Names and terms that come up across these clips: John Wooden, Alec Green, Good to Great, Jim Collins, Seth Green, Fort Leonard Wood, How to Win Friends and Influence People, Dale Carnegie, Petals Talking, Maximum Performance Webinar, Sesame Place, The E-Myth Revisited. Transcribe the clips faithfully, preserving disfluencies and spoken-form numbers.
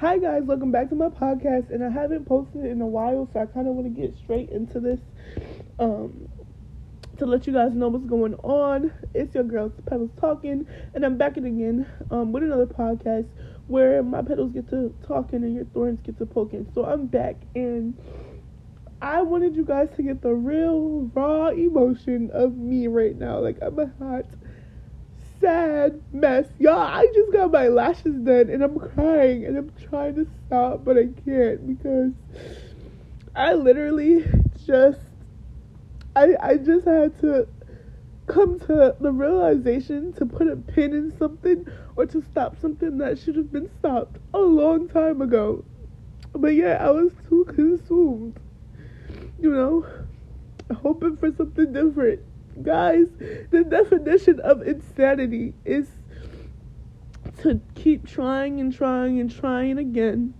Hi guys, welcome back to my podcast, and I haven't posted in a while, so I kind of want to get straight into this um to let you guys know what's going on. It's your girls, Petals Talking, and I'm back again um with another podcast where my petals get to talking and your thorns get to poking. So I'm back, and I wanted you guys to get the real raw emotion of me right now. Like, I'm a hot, sad mess, y'all. I just got my lashes done and I'm crying and I'm trying to stop, but I can't, because I literally just I I just had to come to the realization to put a pin in something or to stop something that should have been stopped a long time ago. But yeah, I was too consumed, you know, hoping for something different. Guys, the definition of insanity is to keep trying and trying and trying again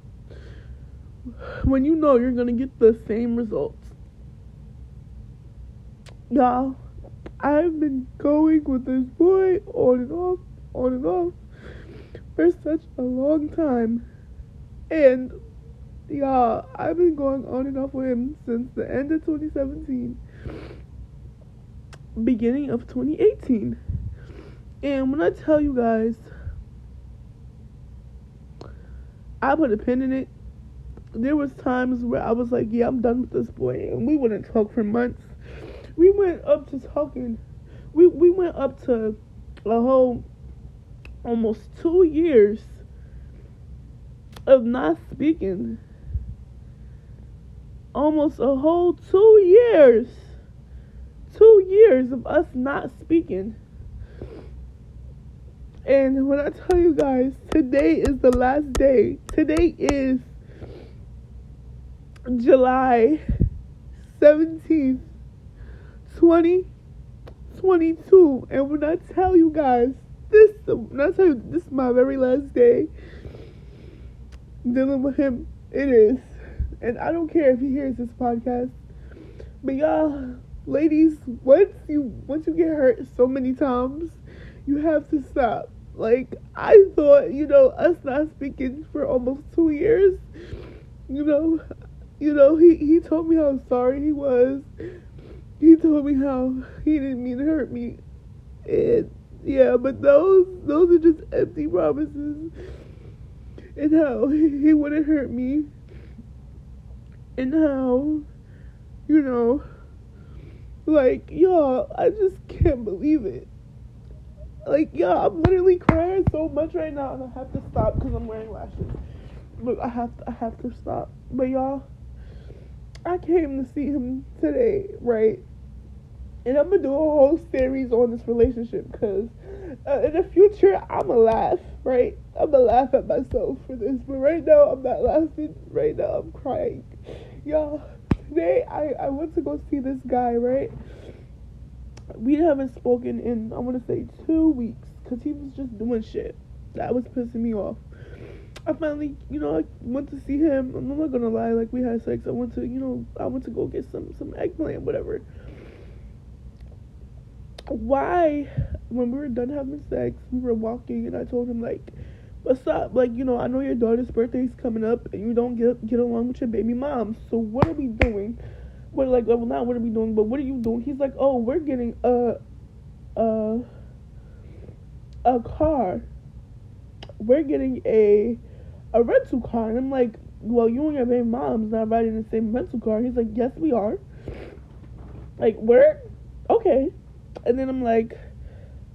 when you know you're going to get the same results. Y'all, I've been going with this boy on and off, on and off for such a long time. And y'all, I've been going on and off with him since the end of twenty seventeen. Beginning of twenty eighteen. And when I tell you guys, I put a pin in it. There was times where I was like, yeah, I'm done with this boy, and we wouldn't talk for months. We went up to talking we we went up to a whole almost two years of not speaking. Almost a whole two years Two years of us not speaking. And when I tell you guys, today is the last day. Today is July seventeenth, twenty twenty-two. And when I tell you guys, this, when I tell you this is my very last day dealing with him, it is. And I don't care if he hears this podcast. But y'all, ladies, once you once you get hurt so many times, you have to stop. Like, I thought, you know, us not speaking for almost two years, you know, you know, he, he told me how sorry he was. He told me how he didn't mean to hurt me. And yeah, but those those are just empty promises. And how he, he wouldn't hurt me. And how, you know, like, y'all, I just can't believe it. Like, y'all, I'm literally crying so much right now, and I have to stop because I'm wearing lashes. Look, I have to, I have to stop. But y'all, I came to see him today, right? And I'm gonna do a whole series on this relationship because uh, in the future I'm gonna laugh, right? I'm gonna laugh at myself for this, but right now I'm not laughing. Right now I'm crying, y'all. Today, I, I went to go see this guy, right? We haven't spoken in, I want to say, two weeks. Because he was just doing shit that was pissing me off. I finally, you know, I went to see him. I'm not going to lie, like, we had sex. I went to, you know, I went to go get some, some eggplant, whatever. Why, when we were done having sex, we were walking, and I told him, like, what's up? Like, you know, I know your daughter's birthday's coming up, and you don't get get along with your baby mom. So what are we doing? What like, well, not what are we doing, but what are you doing? He's like, oh, we're getting a, a, a car. We're getting a, a rental car. And I'm like, well, you and your baby mom's not riding the same rental car. He's like, yes, we are. Like, we're okay. And then I'm like,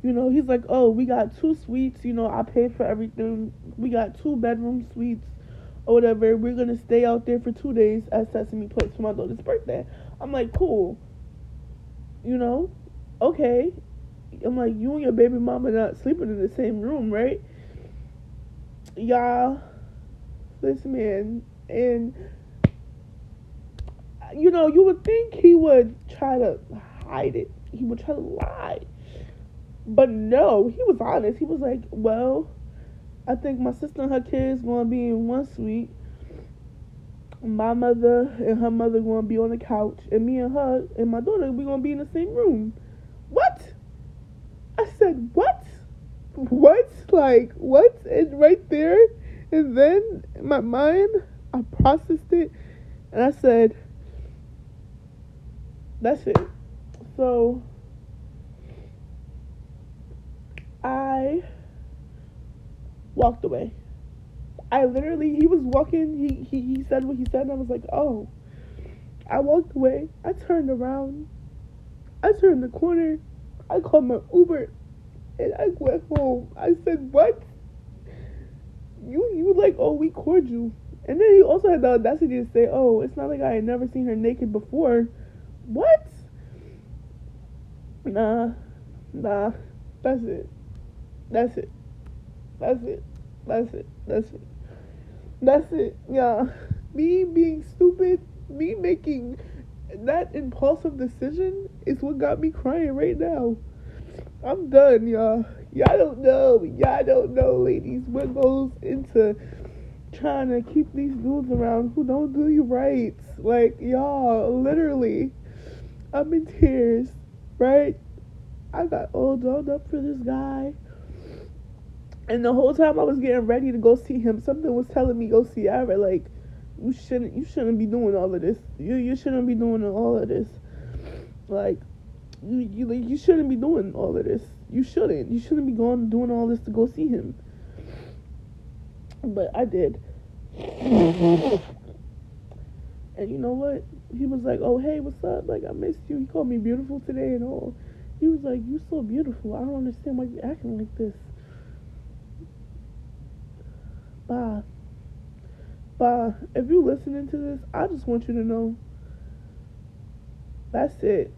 you know, he's like, oh, we got two suites, you know, I paid for everything. We got two bedroom suites or whatever. We're going to stay out there for two days at Sesame Place for my daughter's birthday. I'm like, cool. You know, okay. I'm like, you and your baby mama not sleeping in the same room, right? Y'all, this man, and, you know, you would think he would try to hide it. He would try to lie. But no, he was honest. He was like, well, I think my sister and her kids going to be in one suite. My mother and her mother going to be on the couch. And me and her and my daughter, we going to be in the same room. What? I said, what? What? Like, what? And right there And then in my mind, I processed it and I said, that's it. So I walked away. I literally, he was walking, he, he, he said what he said, and I was like, oh. I walked away, I turned around, I turned the corner, I called my Uber, and I went home. I said, what? You, you like, oh, we cordial. And then he also had the audacity to say, oh, it's not like I had never seen her naked before. What? Nah, nah, that's it. That's it. That's it. That's it. That's it. That's it. Yeah. Me being stupid, me making that impulsive decision is what got me crying right now. I'm done, y'all. Y'all don't know. Y'all don't know, ladies, what goes into trying to keep these dudes around who don't do you right. Like, y'all, literally, I'm in tears, right? I got all dolled up for this guy. And the whole time I was getting ready to go see him, something was telling me, go see Ira, like, you shouldn't, you shouldn't be doing all of this. You, you shouldn't be doing all of this. Like, you, you, like, you shouldn't be doing all of this. You shouldn't. You shouldn't be going, doing all this to go see him. But I did. And you know what? He was like, oh, hey, what's up? Like, I missed you. He called me beautiful today and all. He was like, you so beautiful. I don't understand why you acting like this. Bye. Bye. If you're listening to this, I just want you to know, that's it.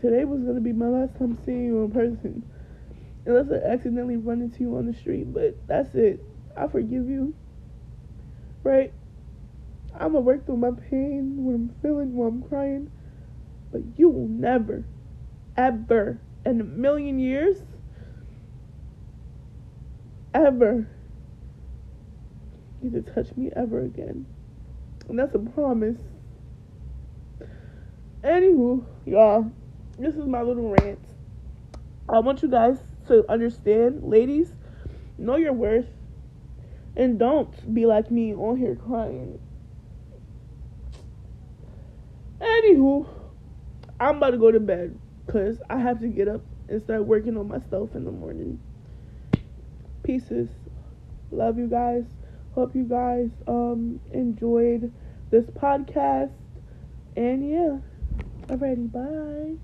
Today was going to be my last time seeing you in person. Unless I accidentally run into you on the street, but that's it. I forgive you. Right? I'm going to work through my pain, what I'm feeling, what I'm crying. But you will never, ever, in a million years, ever you to touch me ever again. And that's a promise. Anywho, y'all, this is my little rant. I want you guys to understand, ladies, know your worth. And don't be like me on here crying. Anywho, I'm about to go to bed because I have to get up and start working on myself in the morning. Pieces. Love you guys. Hope you guys um enjoyed this podcast. And yeah. Alrighty, bye.